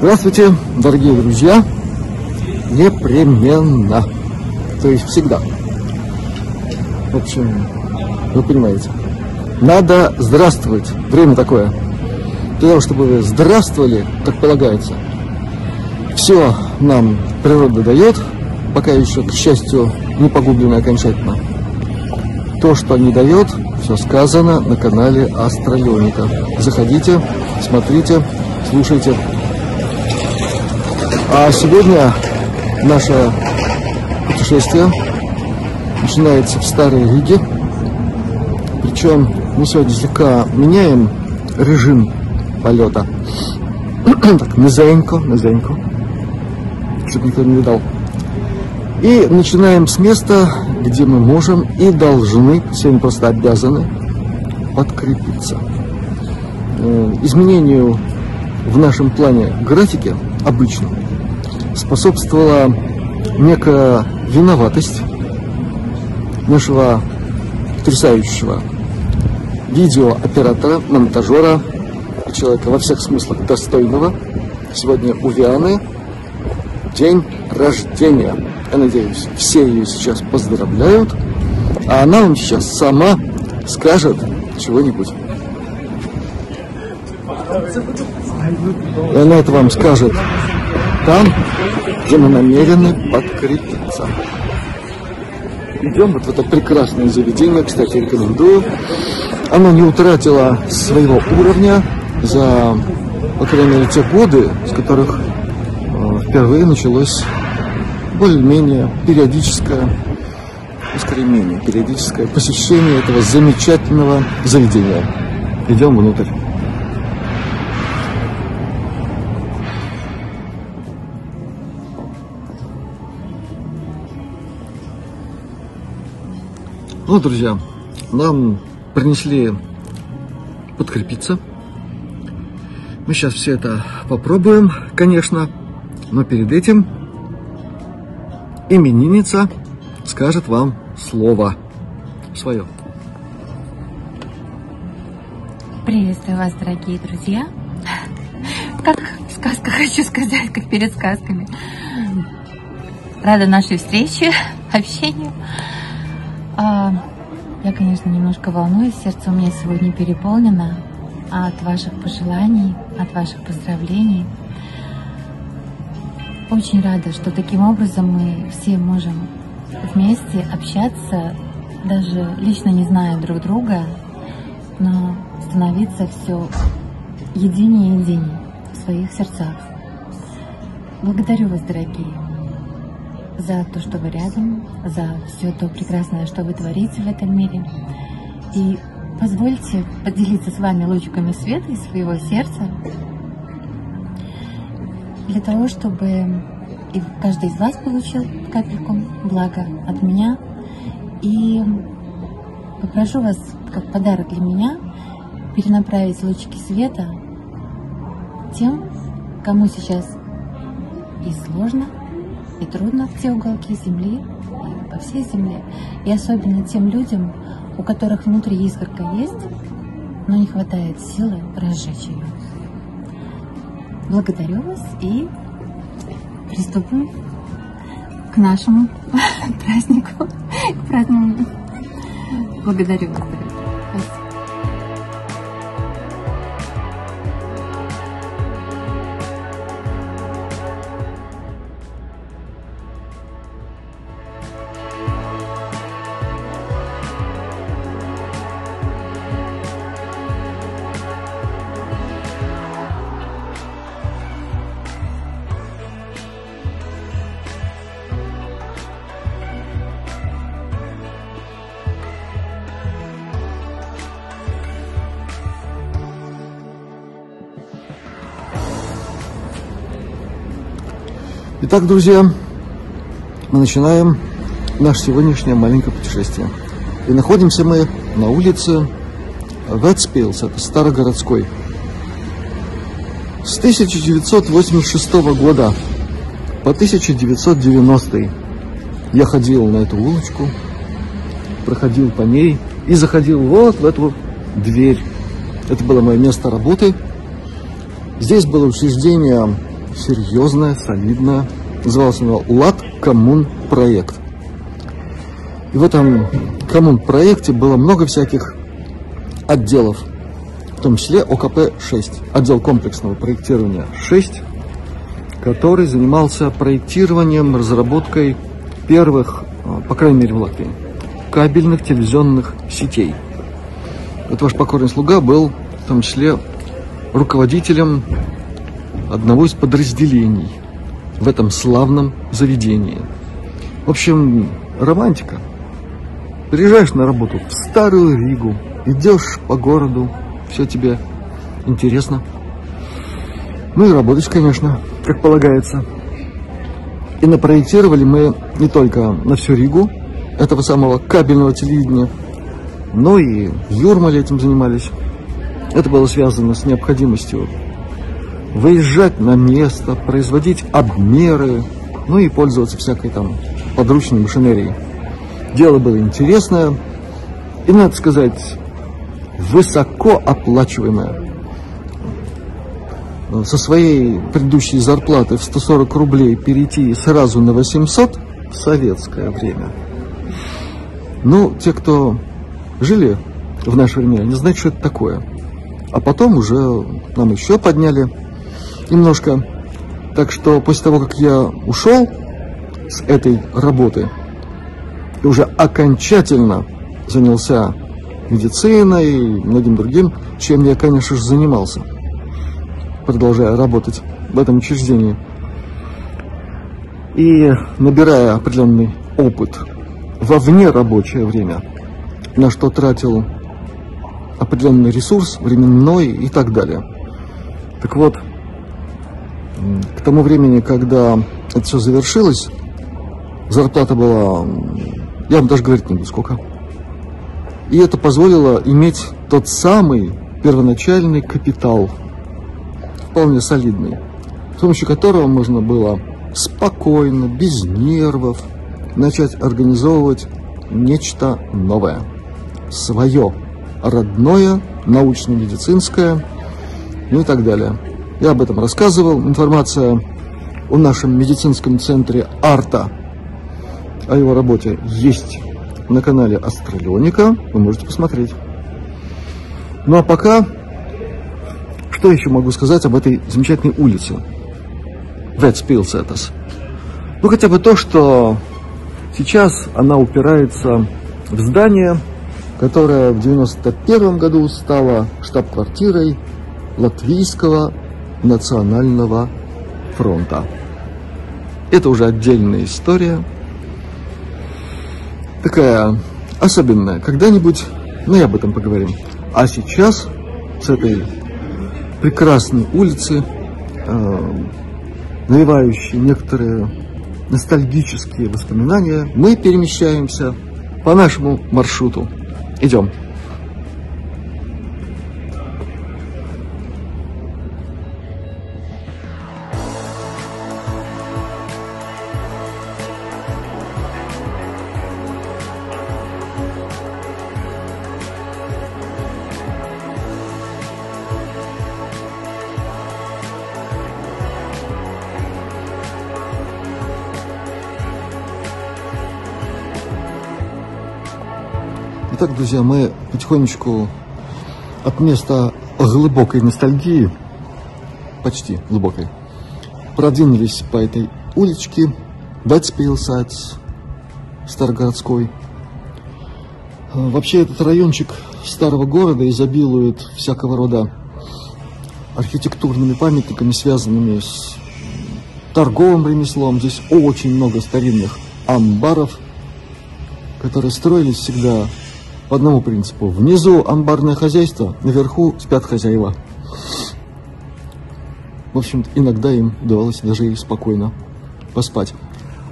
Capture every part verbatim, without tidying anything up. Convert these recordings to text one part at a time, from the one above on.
Здравствуйте, дорогие друзья! Непременно, то есть всегда. В общем, вы понимаете, надо здравствовать. Время такое. Для того, чтобы вы здравствовали, как полагается. Все нам природа дает, пока еще, к счастью, не погублено окончательно. То, что не дает, все сказано на канале Астралионика. Заходите, смотрите, слушайте. А сегодня наше путешествие начинается в Старой Риге. Причем мы сегодня слегка меняем режим полета. Так, низенько, низенько, чтобы никто не видал. И начинаем с места, где мы можем и должны, сегодня просто обязаны, подкрепиться. Изменению в нашем плане графики обычно способствовала некая виноватость нашего потрясающего видеооператора, монтажера, человека во всех смыслах достойного. Сегодня у Вианы день рождения. Я надеюсь, все ее сейчас поздравляют, а она вам сейчас сама скажет чего-нибудь. И она это вам скажет там, где мы намерены подкрепиться. Идем вот в это прекрасное заведение, кстати, рекомендую. Оно не утратило своего уровня за, по крайней мере, те годы, с которых э, впервые началось более-менее периодическое, скорее менее периодическое посещение этого замечательного заведения. Идем внутрь. Ну, друзья, нам принесли подкрепиться. Мы сейчас все это попробуем, конечно, но перед этим именинница скажет вам слово свое. Приветствую вас, дорогие друзья. Как сказка, хочу сказать, как перед сказками. Рада нашей встрече, общению. Я, конечно, немножко волнуюсь, сердце у меня сегодня переполнено от ваших пожеланий, от ваших поздравлений. Очень рада, что таким образом мы все можем вместе общаться, даже лично не зная друг друга, но становиться все единее-единее в своих сердцах. Благодарю вас, дорогие, за то, что вы рядом, за все то прекрасное, что вы творите в этом мире. И позвольте поделиться с вами лучиками света из своего сердца, для того, чтобы и каждый из вас получил капельку блага от меня. И попрошу вас, как подарок для меня, перенаправить лучики света тем, кому сейчас и сложно, и трудно в те уголки земли, и по всей земле, и особенно тем людям, у которых внутри искорка есть, но не хватает силы разжечь ее. Благодарю вас и приступим к нашему празднику, к празднованию. Благодарю вас. Спасибо. Итак, друзья, мы начинаем наше сегодняшнее маленькое путешествие. И находимся мы на улице Васпилсотэс, Старогородской. С тысяча девятьсот восемьдесят шестого года по тысяча девятьсот девяностый я ходил на эту улочку, проходил по ней и заходил вот в эту дверь. Это было мое место работы. Здесь было учреждение серьезная, солидная. Называлась она ЛАД Коммунпроект. И в этом коммунпроекте было много всяких отделов, в том числе О К П шесть, отдел комплексного проектирования шесть, который занимался проектированием, разработкой первых, по крайней мере в Латвии, кабельных телевизионных сетей. Этот ваш покорный слуга был в том числе руководителем одного из подразделений в этом славном заведении. В общем, романтика. Приезжаешь на работу в Старую Ригу, идешь по городу, все тебе интересно. Ну и работаешь, конечно, как полагается. И напроектировали мы не только на всю Ригу этого самого кабельного телевидения, но и в Юрмале этим занимались. Это было связано с необходимостью выезжать на место, производить обмеры, ну и пользоваться всякой там подручной машинерией. Дело было интересное и, надо сказать, высоко оплачиваемое. Со своей предыдущей зарплаты в сто сорок рублей перейти сразу на восемьсот в советское время. Ну, те, кто жили в наше время, не знают, что это такое. А потом уже нам еще подняли немножко. Так что после того, как я ушел с этой работы, и уже окончательно занялся медициной и многим другим, чем я, конечно же, занимался, продолжая работать в этом учреждении. И набирая определенный опыт во внерабочее время, на что тратил определенный ресурс, временной и так далее. Так вот, к тому времени, когда это все завершилось, зарплата была... Я вам даже говорить не буду, сколько. И это позволило иметь тот самый первоначальный капитал, вполне солидный, с помощью которого можно было спокойно, без нервов, начать организовывать нечто новое, свое, родное, научно-медицинское, ну и так далее. Я об этом рассказывал. Информация о нашем медицинском центре «Арта», о его работе, есть на канале Астралионика, вы можете посмотреть. Ну а пока, что еще могу сказать об этой замечательной улице Васпилсотэс? Ну хотя бы то, что сейчас она упирается в здание, которое в девяносто первом году стало штаб-квартирой Латвийского национального фронта. Это уже отдельная история. Такая особенная. Когда-нибудь, ну и об этом поговорим. А сейчас с этой прекрасной улицы, э, навевающей некоторые ностальгические воспоминания, мы перемещаемся по нашему маршруту. Идем. Итак, друзья, мы потихонечку от места глубокой ностальгии, почти глубокой, продвинулись по этой уличке Васпилсотэс, старогородской. Вообще этот райончик старого города изобилует всякого рода архитектурными памятниками, связанными с торговым ремеслом. Здесь очень много старинных амбаров, которые строились всегда по одному принципу. Внизу амбарное хозяйство, наверху спят хозяева. В общем-то, иногда им удавалось даже и спокойно поспать.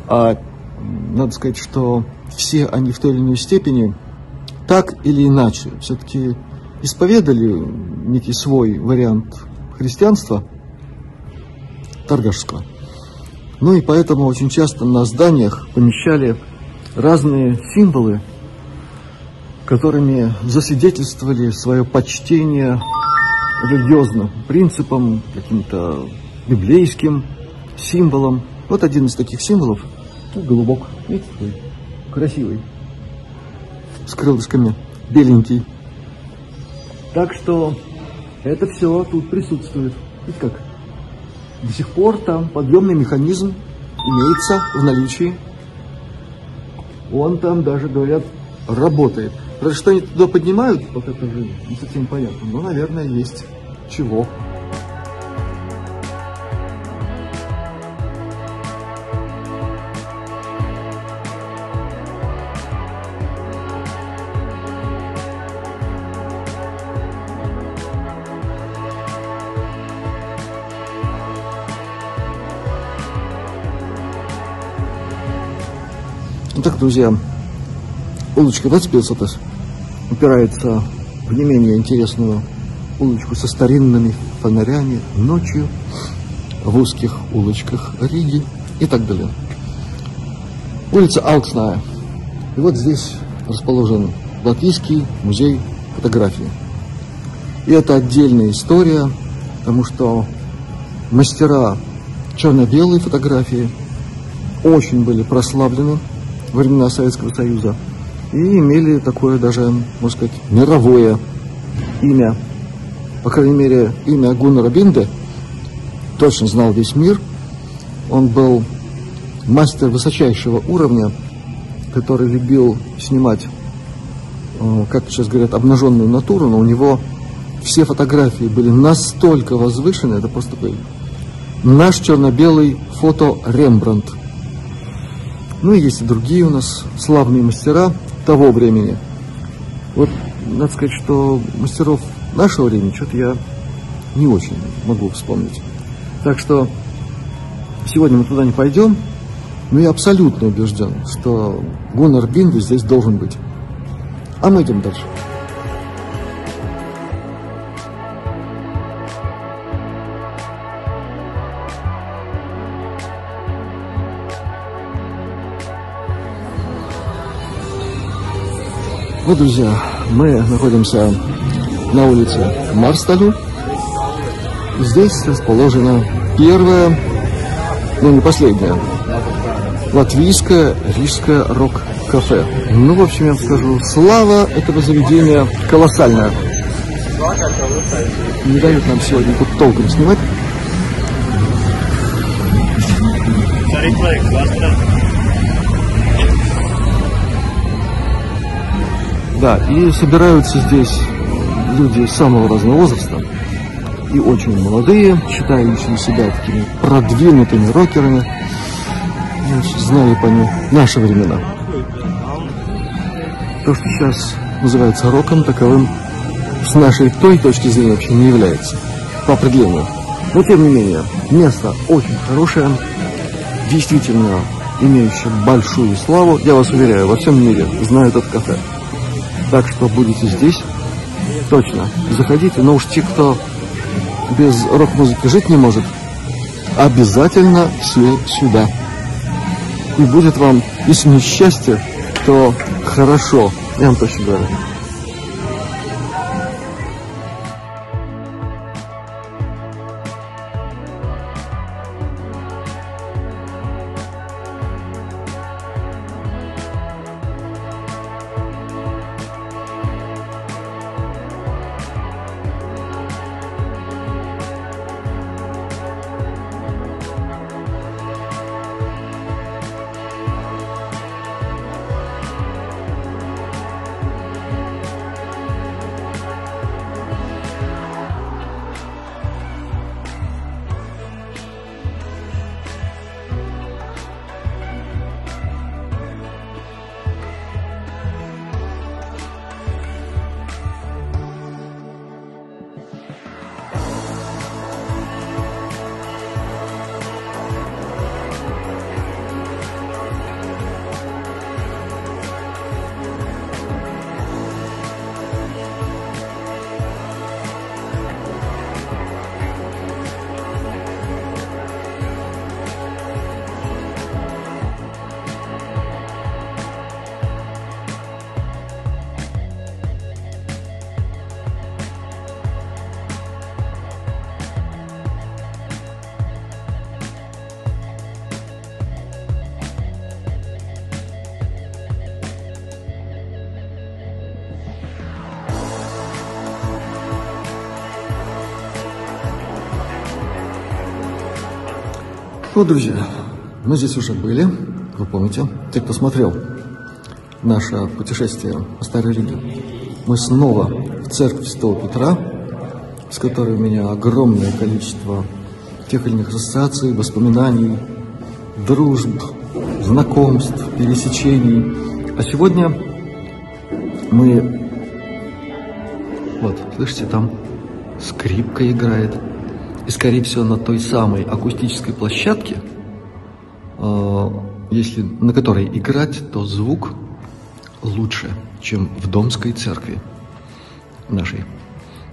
А надо сказать, что все они в той или иной степени, так или иначе, все-таки исповедали некий свой вариант христианства торгашского. Ну и поэтому очень часто на зданиях помещали разные символы, которыми засвидетельствовали свое почтение религиозным принципам, каким-то библейским, символом. Вот один из таких символов. Тут голубок. Видите, такой красивый. С крылышками. Беленький. Так что это все тут присутствует. Видите как? До сих пор там подъемный механизм имеется в наличии. Он там даже, говорят, работает. Раз что они туда поднимают, вот это же не совсем понятно. Но, наверное, есть чего. Итак, друзья, улочка Васпилсотэс упирается в не менее интересную улочку со старинными фонарями ночью в узких улочках Риги и так далее. Улица Алксная. И вот здесь расположен Латвийский музей фотографии. И это отдельная история, потому что мастера черно-белой фотографии очень были прославлены во времена Советского Союза и имели такое даже, можно сказать, мировое имя. По крайней мере, имя Гунара Бинде точно знал весь мир. Он был мастер высочайшего уровня, который любил снимать, как сейчас говорят, обнаженную натуру, но у него все фотографии были настолько возвышены, это просто был наш черно-белый фото Рембрандт. Ну и есть и другие у нас славные мастера того времени. Вот, надо сказать, что мастеров нашего времени что-то я не очень могу вспомнить. Так что сегодня мы туда не пойдем, но я абсолютно убежден, что Гунар Бинде здесь должен быть. А мы идем дальше. Вот, друзья, мы находимся на улице Марсталю. Здесь расположена первая, ну не последняя, латвийское рижское рок-кафе. Ну, в общем, я вам скажу, слава этого заведения колоссальная. Не дают нам сегодня тут толком снимать. Да, и собираются здесь люди самого разного возраста, и очень молодые, считающие себя такими продвинутыми рокерами, знали по ним наши времена. То, что сейчас называется роком, таковым с нашей той точки зрения вообще не является, по определению. Но, тем не менее, место очень хорошее, действительно имеющее большую славу, я вас уверяю, во всем мире знают это кафе. Так что будете здесь, точно, заходите. Но уж те, кто без рок-музыки жить не может, обязательно все сюда. И будет вам, если не счастье, то хорошо, я вам точно говорю. Ну, друзья, мы здесь уже были, вы помните, те, кто смотрел наше путешествие по Старой Риге. Мы снова в церкви Святого Петра, с которой у меня огромное количество тех или иных ассоциаций, воспоминаний, дружб, знакомств, пересечений. А сегодня мы... Вот, слышите, там скрипка играет. И, скорее всего, на той самой акустической площадке, э, если на которой играть, то звук лучше, чем в Домской церкви нашей.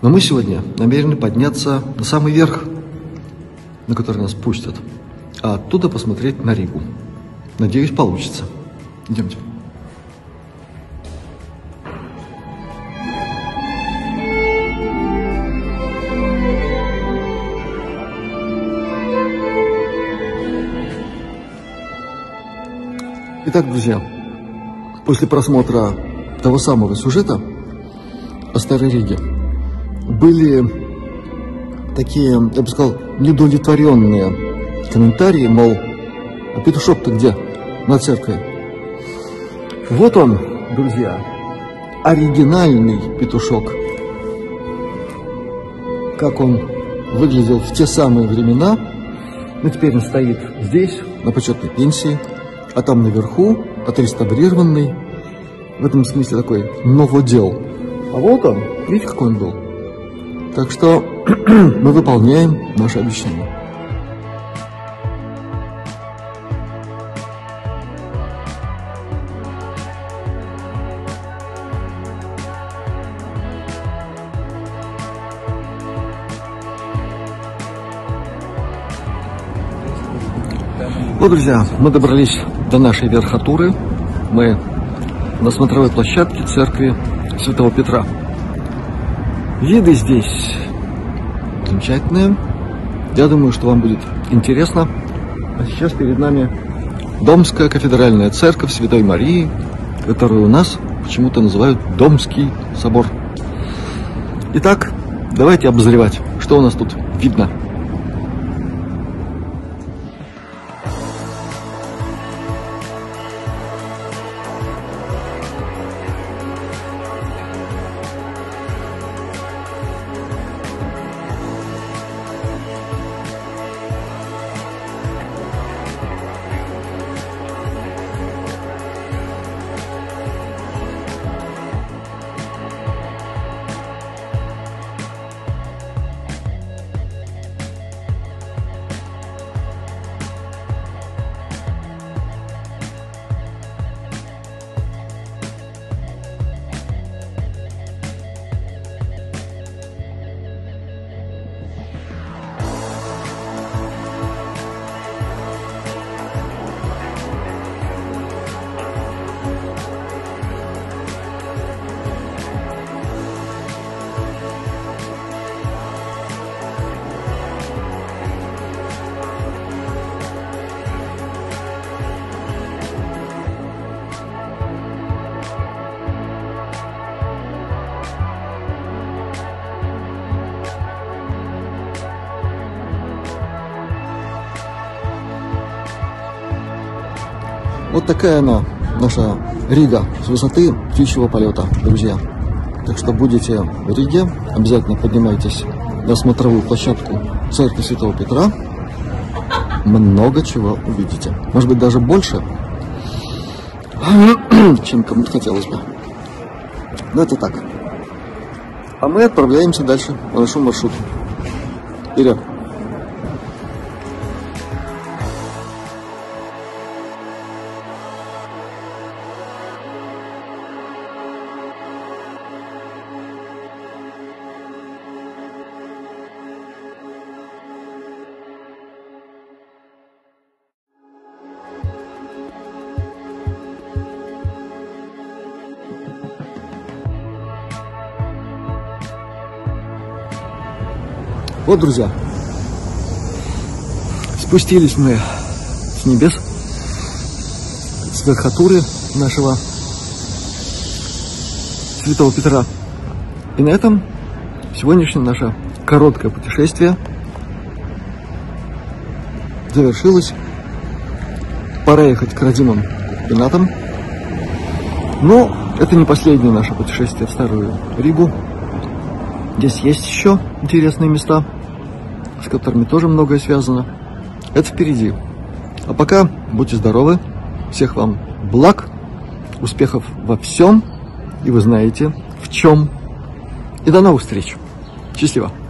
Но мы сегодня намерены подняться на самый верх, на который нас пустят, а оттуда посмотреть на Ригу. Надеюсь, получится. Идемте. Итак, друзья, после просмотра того самого сюжета о Старой Риге были такие, я бы сказал, неудовлетворенные комментарии, мол, а петушок-то где? На церкви. Вот он, друзья, оригинальный петушок. Как он выглядел в те самые времена, но теперь он стоит здесь, на почетной пенсии. А там наверху отреставрированный, в этом смысле такой новодел. А вот он, видите, какой он был. Так что мы выполняем наше обещание. Ну, друзья, мы добрались до нашей верхотуры. Мы на смотровой площадке церкви Святого Петра. Виды здесь замечательные. Я думаю, что вам будет интересно. А сейчас перед нами Домская кафедральная церковь Святой Марии, которую у нас почему-то называют Домский собор. Итак, давайте обозревать, что у нас тут видно. Вот такая она, наша Рига, с высоты птичьего полета, друзья. Так что будете в Риге, обязательно поднимайтесь на смотровую площадку церкви Святого Петра. Много чего увидите. Может быть, даже больше, чем кому-то хотелось бы. Но это так. А мы отправляемся дальше по нашему маршруту. Вперед! Вот, друзья, спустились мы с небес, с верхотуры нашего Святого Петра. И на этом сегодняшнее наше короткое путешествие завершилась. Пора ехать к родимым пенатам. Но это не последнее наше путешествие в Старую Ригу. Здесь есть еще интересные места, с которыми тоже многое связано. Это впереди. А пока будьте здоровы. Всех вам благ, успехов во всем. И вы знаете, в чем. И до новых встреч. Счастливо.